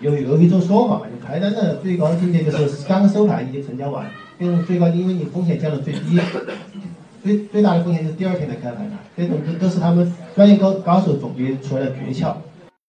有一种说法嘛，就开单的最高境界就是刚收盘已经成交完，变成最高，因为你风险降到最低，最大的风险是第二天的开盘，这种都是他们专业高手总结出来的诀窍。